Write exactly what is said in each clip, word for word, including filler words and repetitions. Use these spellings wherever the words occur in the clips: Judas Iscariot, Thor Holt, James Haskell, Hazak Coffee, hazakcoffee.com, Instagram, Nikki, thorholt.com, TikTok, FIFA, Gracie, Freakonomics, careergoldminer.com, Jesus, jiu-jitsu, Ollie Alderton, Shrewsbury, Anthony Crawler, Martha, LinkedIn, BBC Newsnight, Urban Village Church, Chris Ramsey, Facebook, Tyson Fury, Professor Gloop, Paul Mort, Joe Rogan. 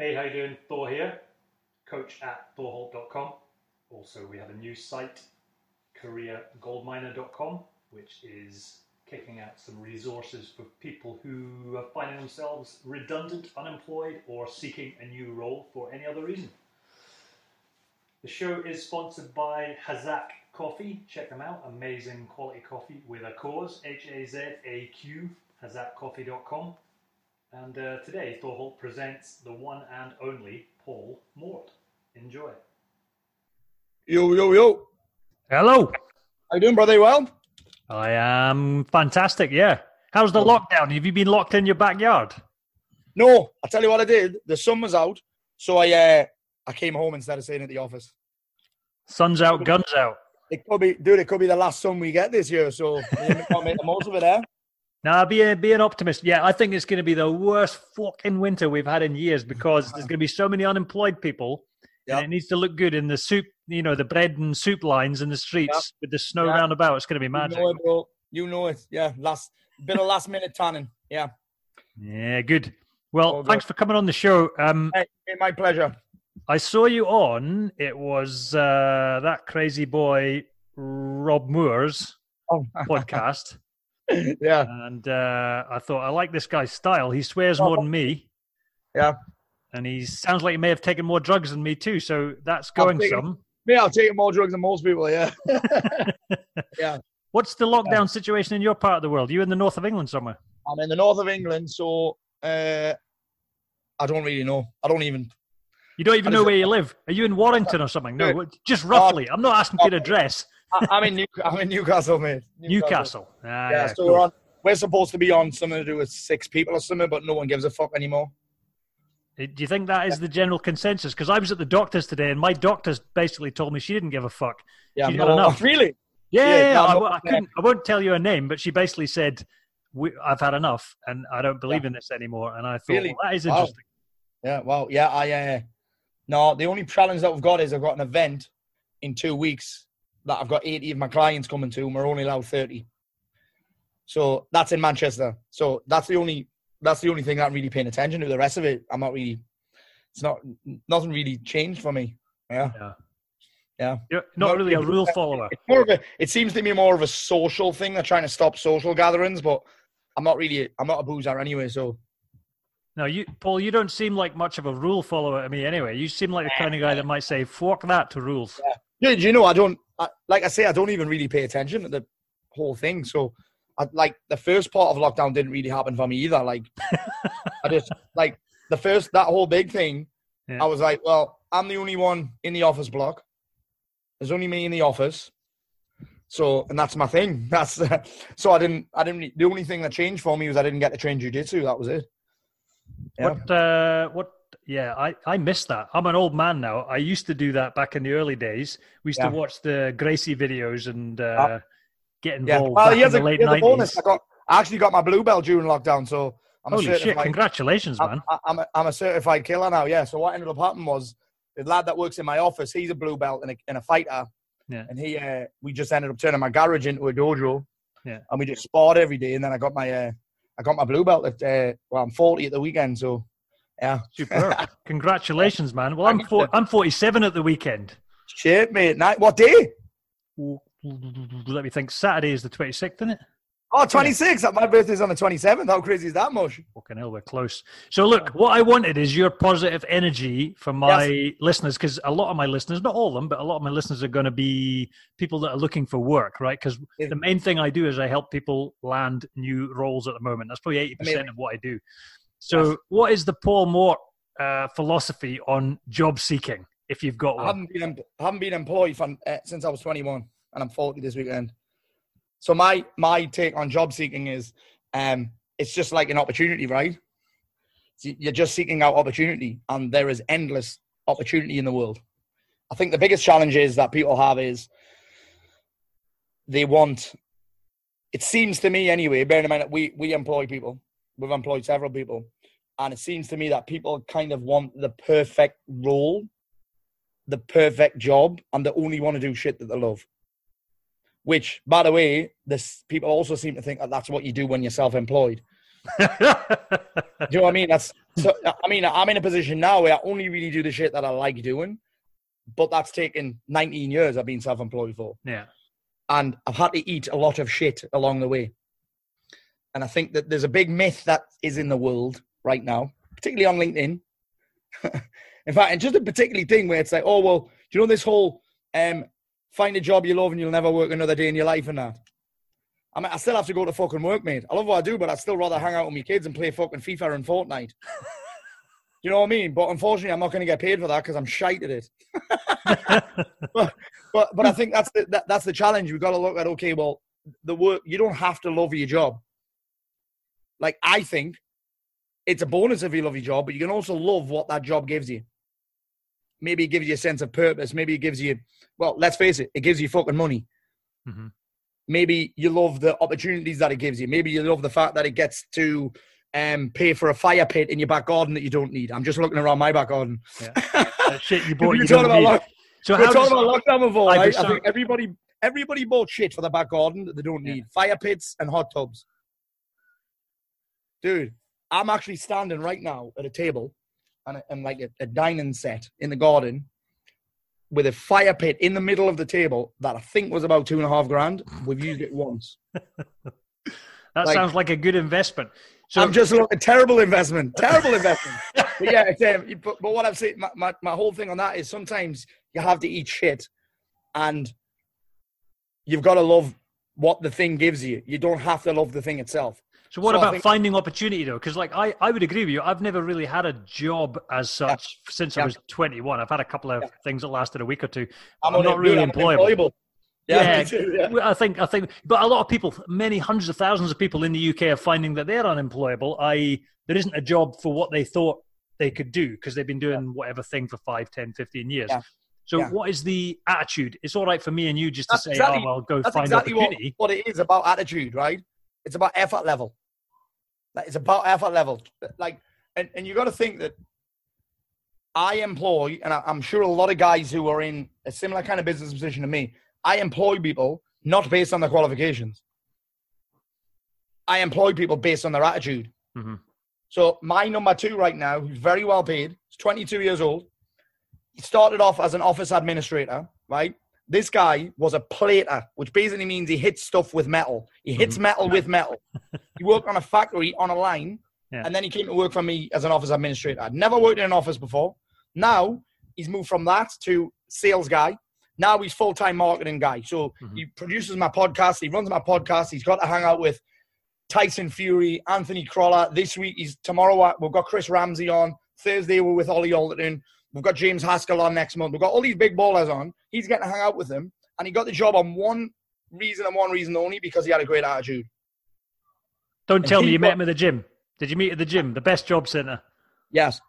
Hey, how you doing? Thor here, coach at thor holt dot com. Also, we have a new site, career gold miner dot com, which is kicking out some resources for people who are finding themselves redundant, unemployed, or seeking a new role for any other reason. The show is sponsored by Hazak Coffee. Check them out. Amazing quality coffee with a cause, H A Z A Q, hazak coffee dot com. And uh, today, Thor Holt presents the one and only Paul Mort. Enjoy. Yo, yo, yo. Hello. How you doing, brother? You well? I am fantastic, yeah. How's the oh. lockdown? Have you been locked in your backyard? No. I'll tell you what I did. The sun was out, so I uh, I came home instead of staying at the office. Sun's out, guns out. It could be, dude, it could be the last sun we get this year, so you can't make the most of it, eh? Now, be, be an optimist. Yeah, I think it's going to be the worst fucking winter we've had in years because there's going to be so many unemployed people, yep. and it needs to look good in the soup, you know, the bread and soup lines in the streets yep. with the snow yep. roundabout. It's going to be magic. You know it, bro. You know it. Yeah, last bit of last minute tanning. Yeah. Yeah, good. Well, oh, thanks good. for coming on the show. Um, hey, my pleasure. I saw you on. It was uh, that crazy boy Rob Moore's oh. podcast. Yeah, and uh, I thought I like this guy's style. He swears more than me. Yeah, and he sounds like he may have taken more drugs than me too. So that's going taken, some. Yeah, I've taken more drugs than most people. Yeah. Yeah. What's the lockdown yeah. situation in your part of the world? You in the north of England somewhere? I'm in the north of England, so uh, I don't really know. I don't even. You don't even know where you live. Are you in Warrington or something? No, just roughly. I'm not asking for your address. I'm in New, I'm in Newcastle, mate. Newcastle. Newcastle. Ah, yeah, yeah, so cool. we're on, we're supposed to be on something to do with six people or something, but no one gives a fuck anymore. Do you think that is yeah. the general consensus? Because I was at the doctor's today, and my doctor's basically told me she didn't give a fuck. Yeah, she no, enough. Really? Yeah, yeah, yeah, yeah. I, I, couldn't, I won't tell you her name, but she basically said, we, "I've had enough, and I don't believe yeah. in this anymore." And I thought, really? well, that is interesting. Wow. Yeah. Well, yeah, I. Uh, no, the only challenge that we've got is I've got an event in two weeks. That I've got eighty of my clients coming to, and we're only allowed thirty. So that's in Manchester. So that's the only that's the only thing that I'm really paying attention to. The rest of it, I'm not really. It's not nothing really changed for me. Yeah, yeah. yeah. You're not, not really a rule follower. It's more of a, it seems to me more of a social thing. They're trying to stop social gatherings, but I'm not really. I'm not a boozer anyway. So. No, you, Paul. You don't seem like much of a rule follower to me. Anyway, you seem like the kind of guy that might say "fuck that" to rules. Yeah. Yeah, do you know, I don't, I, like I say, I don't even really pay attention to the whole thing. So, I, like, the first part of lockdown didn't really happen for me either. Like, I just, like, the first, that whole big thing, yeah. I was like, well, I'm the only one in the office block. There's only me in the office. So, and that's my thing. That's, uh, so I didn't, I didn't, the only thing that changed for me was I didn't get to train jiu-jitsu. That was it. Yeah. What, uh, what, Yeah, I, I miss that. I'm an old man now. I used to do that back in the early days. We used yeah. to watch the Gracie videos and uh, get involved yeah. well, back in the late nineties. Bonus. I, got, I actually got my blue belt during lockdown. So I'm Holy a shit, congratulations, man. I, I, I'm, a, I'm a certified killer now, yeah. So what ended up happening was the lad that works in my office, he's a blue belt and a, and a fighter. Yeah. And he, uh, we just ended up turning my garage into a dojo. Yeah. And we just sparred every day. And then I got my uh, I got my blue belt. At, uh, well, I'm forty at the weekend, so... Yeah, superb. Congratulations, man. Well, I'm four, I'm forty-seven at the weekend. Shit, mate. Night. What day? Let me think. Saturday is the twenty-sixth, isn't it? Oh, twenty-sixth. Yeah. My birthday's on the twenty-seventh. How crazy is that, Mosh? Fucking hell, we're close. So, look, what I wanted is your positive energy for my yes. listeners, because a lot of my listeners, not all of them, but a lot of my listeners are going to be people that are looking for work, right? Because yeah. the main thing I do is I help people land new roles at the moment. That's probably eighty percent Amazing. Of what I do. So what is the Paul Mort uh, philosophy on job seeking, if you've got one? I haven't been, I haven't been employed for, uh, since I was twenty-one, and I'm forty this weekend. So my my take on job seeking is um, it's just like an opportunity, right? So you're just seeking out opportunity, and there is endless opportunity in the world. I think the biggest challenge is that people have is they want, it seems to me anyway, bearing in mind that we, we employ people. We've employed several people, and it seems to me that people kind of want the perfect role, the perfect job, and they only want to do shit that they love. Which, by the way, this people also seem to think that that's what you do when you're self-employed. Do you know what I mean? That's So, I mean, I'm in a position now where I only really do the shit that I like doing, but that's taken nineteen years I've been self-employed for. Yeah. And I've had to eat a lot of shit along the way. And I think that there's a big myth that is in the world right now, particularly on LinkedIn. In fact, and just a particular thing where it's like, oh, well, do you know this whole um, find a job you love and you'll never work another day in your life and that? I mean, I still have to go to fucking work, mate. I love what I do, but I'd still rather hang out with my kids and play fucking FIFA and Fortnite. You know what I mean? But unfortunately, I'm not going to get paid for that because I'm shite at it. but, but but I think that's the, that, that's the challenge. We've got to look at, okay, well, the work, you don't have to love your job. Like, I think it's a bonus if you love your job, but you can also love what that job gives you. Maybe it gives you a sense of purpose. Maybe it gives you, well, let's face it, it gives you fucking money. Mm-hmm. Maybe you love the opportunities that it gives you. Maybe you love the fact that it gets to um, pay for a fire pit in your back garden that you don't need. I'm just looking around my back garden. Yeah. That shit you bought, you don't need. Lo- so we're how talking does, about lockdown before, right? I think everybody, everybody bought shit for the back garden that they don't need. Yeah. Fire pits and hot tubs. Dude, I'm actually standing right now at a table and, and like a, a dining set in the garden with a fire pit in the middle of the table that I think was about two and a half grand. We've used it once. That like, sounds like a good investment. So I'm just looking, terrible investment, terrible investment. But yeah, it's, um, but, but what I've said, my, my, my whole thing on that is sometimes you have to eat shit and you've got to love what the thing gives you. You don't have to love the thing itself. So what so about think, finding opportunity, though? Because, like, I, I would agree with you. I've never really had a job as such yeah. since yeah. I was twenty-one. I've had a couple of yeah. things that lasted a week or two. I'm, I'm not really I'm employable. employable. Yeah, yeah. yeah, I think, I think, but a lot of people, many hundreds of thousands of people in the U K are finding that they're unemployable, that is there isn't a job for what they thought they could do because they've been doing yeah. whatever thing for five, ten, fifteen years. Yeah. So yeah. what is the attitude? It's all right for me and you just that's to say, exactly, oh, I'll go that's find exactly opportunity. What, what it is about attitude, right? It's about effort level. Like, it's about effort level. Like, and, and you got to think that I employ, and I, I'm sure a lot of guys who are in a similar kind of business position to me, I employ people not based on their qualifications. I employ people based on their attitude. Mm-hmm. So my number two right now, who's very well paid, he's twenty-two years old. He started off as an office administrator, right? This guy was a plater, which basically means he hits stuff with metal. He hits mm-hmm. metal with metal. He worked on a factory, on a line, yeah. and then he came to work for me as an office administrator. I'd never worked in an office before. Now, he's moved from that to sales guy. Now he's full-time marketing guy. So mm-hmm. he produces my podcast. He runs my podcast. He's got to hang out with Tyson Fury, Anthony Crawler. This week, he's tomorrow, we've got Chris Ramsey on. Thursday, we're with Ollie Alderton. We've got James Haskell on next month. We've got all these big ballers on. He's getting to hang out with them. And he got the job on one reason and one reason only, because he had a great attitude. Don't and tell me you got, met him at the gym. Did you meet at the gym? The best job centre? Yes.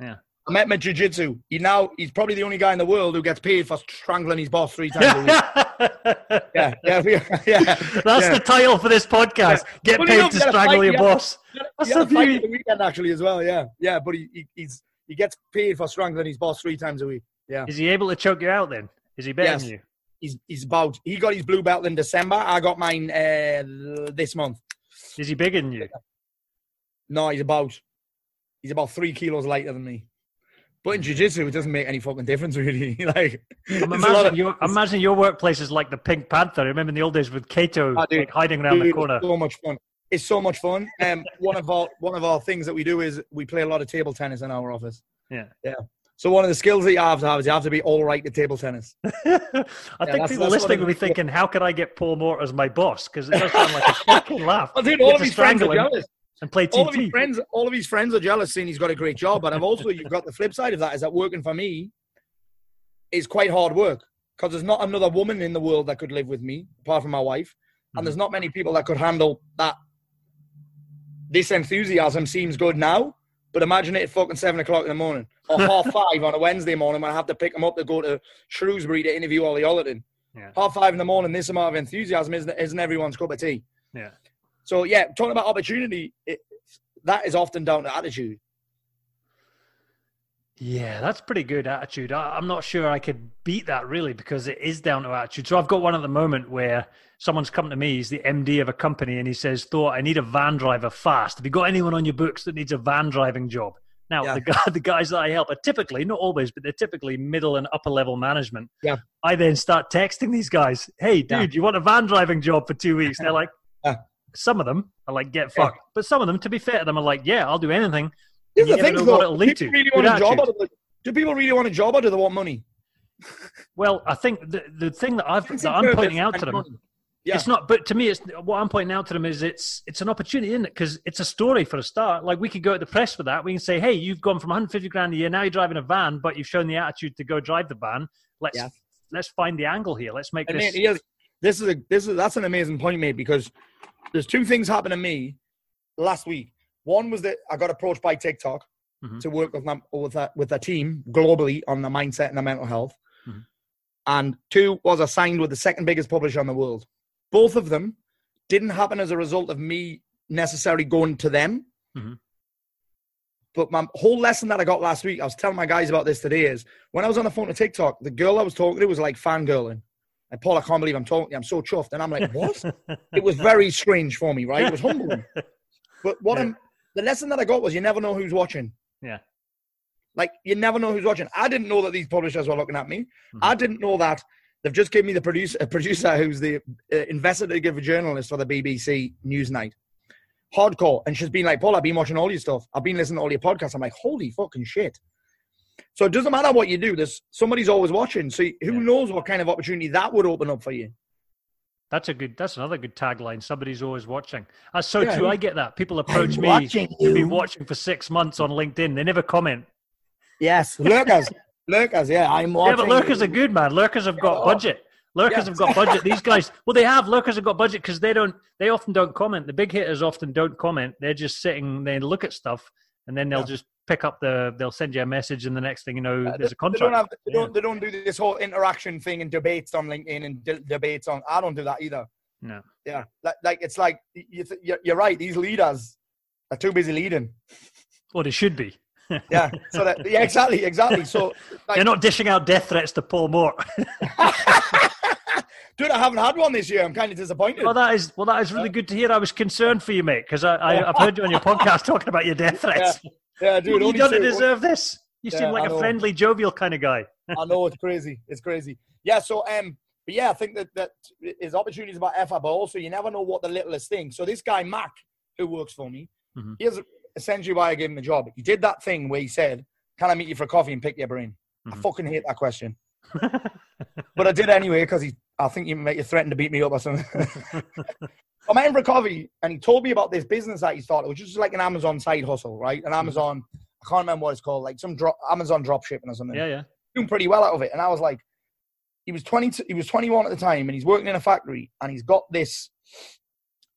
Yeah. I met him at jiu-jitsu. He now, he's probably the only guy in the world who gets paid for strangling his boss three times a week. yeah, yeah, yeah, yeah. That's yeah. the title for this podcast. Yeah. Get but paid enough, to strangle fight, your boss. A, That's the view. The weekend, actually, as well, yeah. Yeah, but he, he, he's... He gets paid for strangling his boss three times a week. Yeah. Is he able to choke you out then? Is he better yes. than you? He's he's about. He got his blue belt in December. I got mine uh, this month. Is he bigger than you? No, he's about. He's about three kilos lighter than me. But in jiu-jitsu, it doesn't make any fucking difference, really. Like, I'm imagining of, your imagine your workplace is like the Pink Panther. I remember in the old days with Kato oh, dude, like, hiding around dude, the corner. So much fun. It's so much fun. Um, one of our one of our things that we do is we play a lot of table tennis in our office. Yeah, yeah. So one of the skills that you have to have is you have to be all right at table tennis. I yeah, think that's, people that's listening will be thinking, "How can I get Paul Mort as my boss?" Because it does sound like a fucking laugh. I think all of, of his friends are jealous and play T T. All of his friends, all of his friends are jealous, seeing he's got a great job. But I've also you've got the flip side of that is that working for me is quite hard work because there's not another woman in the world that could live with me apart from my wife, and mm-hmm. there's not many people that could handle that. This enthusiasm seems good now, but imagine it at fucking seven o'clock in the morning or half five on a Wednesday morning when I have to pick them up to go to Shrewsbury to interview Ollie Alderton. Yeah. Half five in the morning, this amount of enthusiasm isn't, isn't everyone's cup of tea. Yeah. So, yeah, talking about opportunity, it, that is often down to attitude. Yeah, that's pretty good attitude. I, I'm not sure I could beat that really because it is down to attitude. So I've got one at the moment where someone's come to me, he's the M D of a company and he says, Thor, I need a van driver fast. Have you got anyone on your books that needs a van driving job? Now, yeah. the, guy, the guys that I help are typically, not always, but they're typically middle and upper level management. Yeah. I then start texting these guys, hey, dude, yeah. you want a van driving job for two weeks? And they're like, yeah. some of them are like, get fucked. Yeah. But some of them, to be fair to them, are like, yeah, I'll do anything. Here's the thing, though. Do people really want a job or do they, do people really want a job or do they want money? Well, I think the, the thing that, I've, that I'm pointing out to them, money. Yeah. It's not, but to me, it's what I'm pointing out to them is it's it's an opportunity, isn't it? Because it's a story for a start. Like, we could go at the press for that. We can say, hey, you've gone from one hundred fifty grand a year, now you're driving a van, but you've shown the attitude to go drive the van. Let's yeah. let's find the angle here. Let's make and this. Man, this is a, this is that's an amazing point, mate. Because there's two things happened to me last week. One was that I got approached by TikTok mm-hmm. to work with my, with a, with a team globally on the mindset and the mental health, mm-hmm. and two was I signed with the second biggest publisher in the world. Both of them didn't happen as a result of me necessarily going to them. Mm-hmm. But my whole lesson that I got last week, I was telling my guys about this today, is when I was on the phone to TikTok, the girl I was talking to was like fangirling. And Paul, I can't believe I'm talking to you. I'm so chuffed. And I'm like, what? It was very strange for me, right? It was humbling. But what yeah. I'm, the lesson that I got was you never know who's watching. Yeah. Like, you never know who's watching. I didn't know that these publishers were looking at me. Mm-hmm. I didn't know that. They've just given me the producer, a producer who's the uh, investigative journalist for the B B C Newsnight. Hardcore. And she's been like, Paul, I've been watching all your stuff. I've been listening to all your podcasts. I'm like, holy fucking shit. So it doesn't matter what you do. There's somebody's always watching. So who yeah. knows what kind of opportunity that would open up for you. That's a good, that's another good tagline. Somebody's always watching. That's so yeah. true. I get that. People approach I'm me. They've been watching for six months on LinkedIn. They never comment. Yes. Lurkers. Lurkers, yeah, I'm watching. Yeah, but lurkers are good, man. Lurkers have got budget. Lurkers yes. have got budget. These guys, well, they have. Lurkers have got budget because they don't. They often don't comment. The big hitters often don't comment. They're just sitting. They look at stuff, and then they'll yeah. just pick up the. They'll send you a message, and the next thing you know, yeah, there's a contract. They don't, have, they, yeah. don't, they don't do this whole interaction thing and debates on LinkedIn and de- debates on. I don't do that either. No. Yeah, like, like it's like you th- you're right. These leaders are too busy leading. Well, they should be. yeah, so that, yeah, exactly, exactly. So like, you're not dishing out death threats to Paul Mort, dude. I haven't had one this year. I'm kind of disappointed. Well, that is well, that is really good to hear. I was concerned for you, mate, because I, I I've heard you on your podcast talking about your death threats. Yeah, yeah dude, you don't deserve this. You yeah, seem like a friendly, jovial kind of guy. I know it's crazy. It's crazy. Yeah. So um, but yeah, I think that that is opportunities about F I, but also you never know what the littlest thing. So this guy Mac, who works for me, mm-hmm. here's. Essentially why I gave him the job. He did that thing where he said, can I meet you for coffee and pick your brain? Mm-hmm. I fucking hate that question. But I did anyway because he. I think you might threatened to beat me up or something. I met him for coffee and he told me about this business that he started, which is like an Amazon side hustle, right? An Amazon, I can't remember what it's called, like some drop, Amazon drop shipping or something. Yeah, yeah. Doing pretty well out of it. And I was like, he was twenty. He was twenty-one at the time and he's working in a factory and he's got this...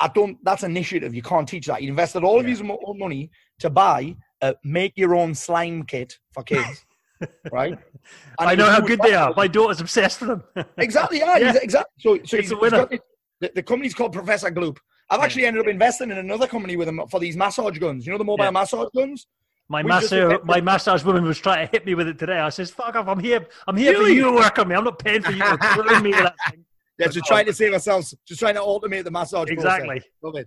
I don't, that's initiative. You can't teach that. He invested all yeah. of his own money to buy a make your own slime kit for kids, right? And I know how good they are. My daughter's obsessed with them. Exactly. Yeah, yeah. exactly. So, so he's, he's got this, the, the company's called Professor Gloop. I've actually yeah. ended up investing in another company with them for these massage guns. You know, the mobile yeah. massage guns? My masseur, my massage woman was trying to hit me with it today. I says, fuck off. I'm here. I'm here really? for you to work on me. I'm not paying for you to ruin me with that thing. Yeah, just trying to save ourselves, just trying to automate the massage. Exactly. Process.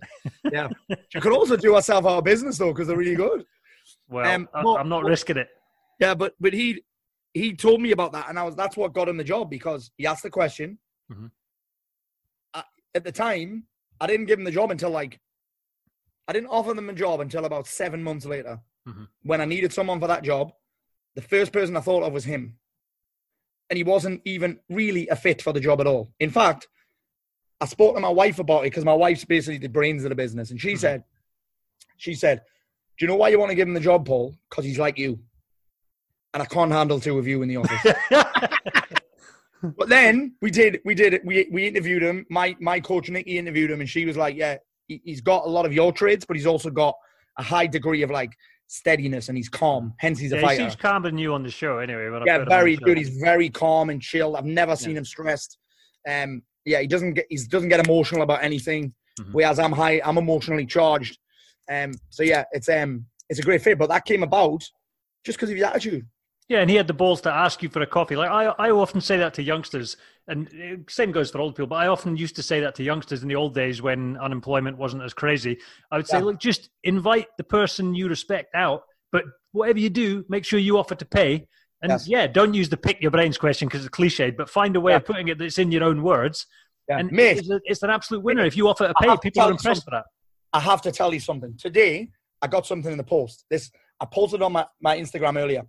Love it. Yeah. She could also do herself out of business, though, because they're really good. Well, um, I, but, I'm not but, risking it. Yeah, but but he he told me about that, and I was that's what got him the job, because he asked the question. Mm-hmm. I, at the time, I didn't give him the job until, like, I didn't offer them a job until about seven months later. Mm-hmm. When I needed someone for that job, the first person I thought of was him. And he wasn't even really a fit for the job at all. In fact, I spoke to my wife about it because my wife's basically the brains of the business. And she mm-hmm. said, she said, do you know why you want to give him the job, Paul? Because he's like you. And I can't handle two of you in the office. But then we did, we did it. We, we interviewed him. My, my coach, Nikki, interviewed him. And she was like, yeah, he, he's got a lot of your traits, but he's also got a high degree of like, steadiness, and he's calm, hence he's a yeah, fighter. He seems calmer than you on the show anyway. But yeah, very good. He's very calm and chill. I've never seen yeah. him stressed. Um, yeah, he doesn't get he doesn't get emotional about anything. Mm-hmm. Whereas I'm high, I'm emotionally charged. Um, so yeah, it's um, it's a great fit. But that came about just because of his attitude. Yeah, and he had the balls to ask you for a coffee. Like I, I often say that to youngsters, and same goes for old people, but I often used to say that to youngsters in the old days when unemployment wasn't as crazy. I would say, yeah. look, just invite the person you respect out, but whatever you do, make sure you offer to pay. And yes. yeah, don't use the pick your brains question because it's cliched, but find a way yeah. of putting it that's in your own words. Yeah. And Mate, it's, a, it's an absolute winner. If you offer to pay, people to are impressed for that. I have to tell you something. Today, I got something in the post. This I posted on my, my Instagram earlier.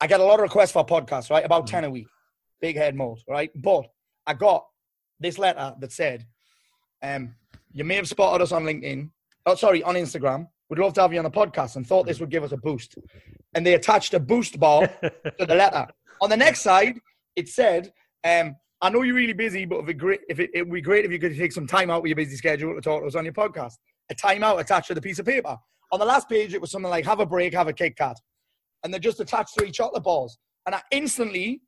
I get a lot of requests for podcasts, right? About mm. ten a week. Big head mode, right? But I got this letter that said, um, you may have spotted us on LinkedIn. Oh, sorry, on Instagram. We'd love to have you on the podcast and thought this would give us a boost. And they attached a boost bar to the letter. On the next side, it said, um, I know you're really busy, but it'd be great if it, it'd be great if you could take some time out with your busy schedule to talk to us on your podcast. A timeout attached to the piece of paper. On the last page, it was something like, have a break, have a Kit Kat. And they just attached three chocolate bars. And I instantly,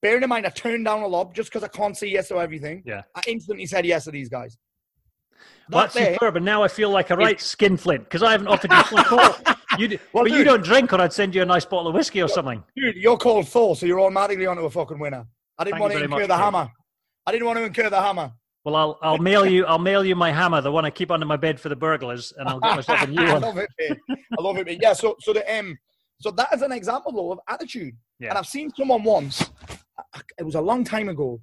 bearing in mind, I turned down a lot just because I can't say yes to everything. Yeah. I instantly said yes to these guys. Well, that's superb, and now I feel like a right skinflint because I haven't offered you full call. You, well, but dude, you don't drink, or I'd send you a nice bottle of whiskey or something. Dude, you're called Thor, so you're automatically onto a fucking winner. I didn't Thank want to incur much, the dude. hammer. I didn't want to incur the hammer. Well, I'll I'll mail you I'll mail you my hammer, the one I keep under my bed for the burglars, and I'll get myself a new one. I love it, mate. I love it, mate. Yeah. So so the um so that is an example though of attitude. Yeah. And I've seen someone once. It was a long time ago.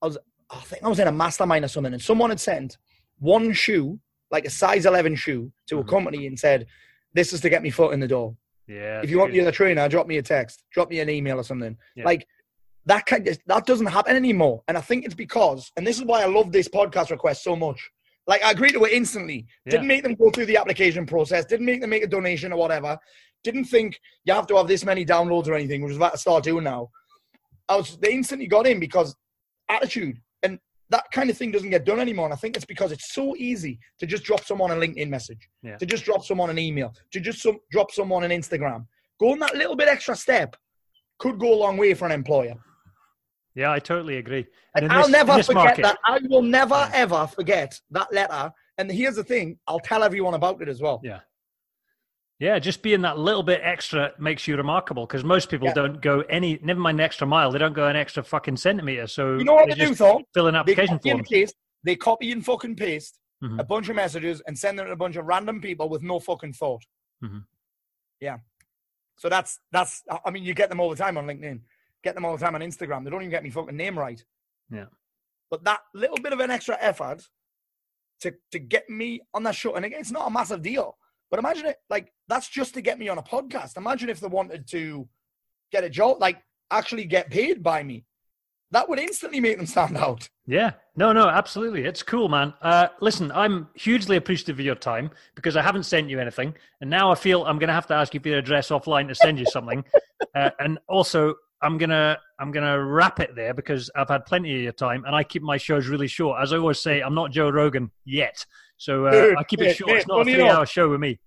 I was I think I was in a mastermind or something, and someone had sent one shoe, like a size eleven shoe, to a company and said, this is to get me foot in the door. Yeah. If you want me in the trainer, drop me a text, drop me an email or something. Yeah. Like that kind of, that doesn't happen anymore. And I think it's because, and this is why I love this podcast request so much. Like I agreed to it instantly. Yeah. Didn't make them go through the application process. Didn't make them make a donation or whatever. Didn't think you have to have this many downloads or anything, which is what I start doing now. I was, they instantly got in because attitude. And that kind of thing doesn't get done anymore. And I think it's because it's so easy to just drop someone a LinkedIn message, yeah. to just drop someone an email, to just some, drop someone an Instagram. Going that little bit extra step could go a long way for an employer. Yeah, I totally agree. And, and I'll this, never forget market. that. I will never, yeah. ever forget that letter. And here's the thing, I'll tell everyone about it as well. Yeah. Yeah, just being that little bit extra makes you remarkable because most people yeah. don't go any, never mind an extra mile, they don't go an extra fucking centimetre. So you know what they do, though? Fill an application form. They copy and fucking paste mm-hmm. a bunch of messages and send them to a bunch of random people with no fucking thought. Mm-hmm. Yeah. So that's, that's, I mean, you get them all the time on LinkedIn. Get them all the time on Instagram. They don't even get me fucking name right. Yeah. But that little bit of an extra effort to, to get me on that show. And again, it's not a massive deal. But imagine it, like, that's just to get me on a podcast. Imagine if they wanted to get a job, like, actually get paid by me. That would instantly make them stand out. Yeah. No, no, absolutely. It's cool, man. Uh, listen, I'm hugely appreciative of your time because I haven't sent you anything. And now I feel I'm going to have to ask you for your address offline to send you something. uh, and also... I'm gonna I'm gonna wrap it there because I've had plenty of your time and I keep my shows really short. As I always say, I'm not Joe Rogan yet, so uh, dude, I keep it short. Mate, it's not a three-hour enough, show with me.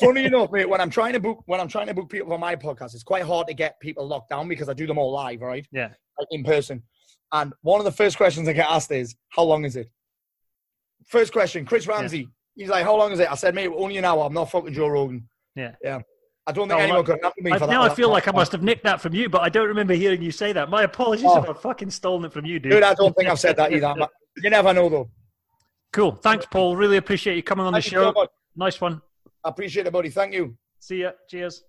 Funny enough, mate, when I'm trying to book when I'm trying to book people on my podcast, it's quite hard to get people locked down because I do them all live, right? Yeah, like in person. And one of the first questions I get asked is, "How long is it?" First question, Chris Ramsey. Yeah. He's like, "How long is it?" I said, "Mate, only an hour. I'm not fucking Joe Rogan." Yeah, yeah. I don't think no, anyone could after me I, for that. Now I feel like I must have nicked that from you, but I don't remember hearing you say that. My apologies oh. if I've fucking stolen it from you, dude. Dude, I don't think I've said that either. You never know, though. Cool. Thanks, Paul. Really appreciate you coming on Thank the show. So nice one. I appreciate it, buddy. Thank you. See ya. Cheers.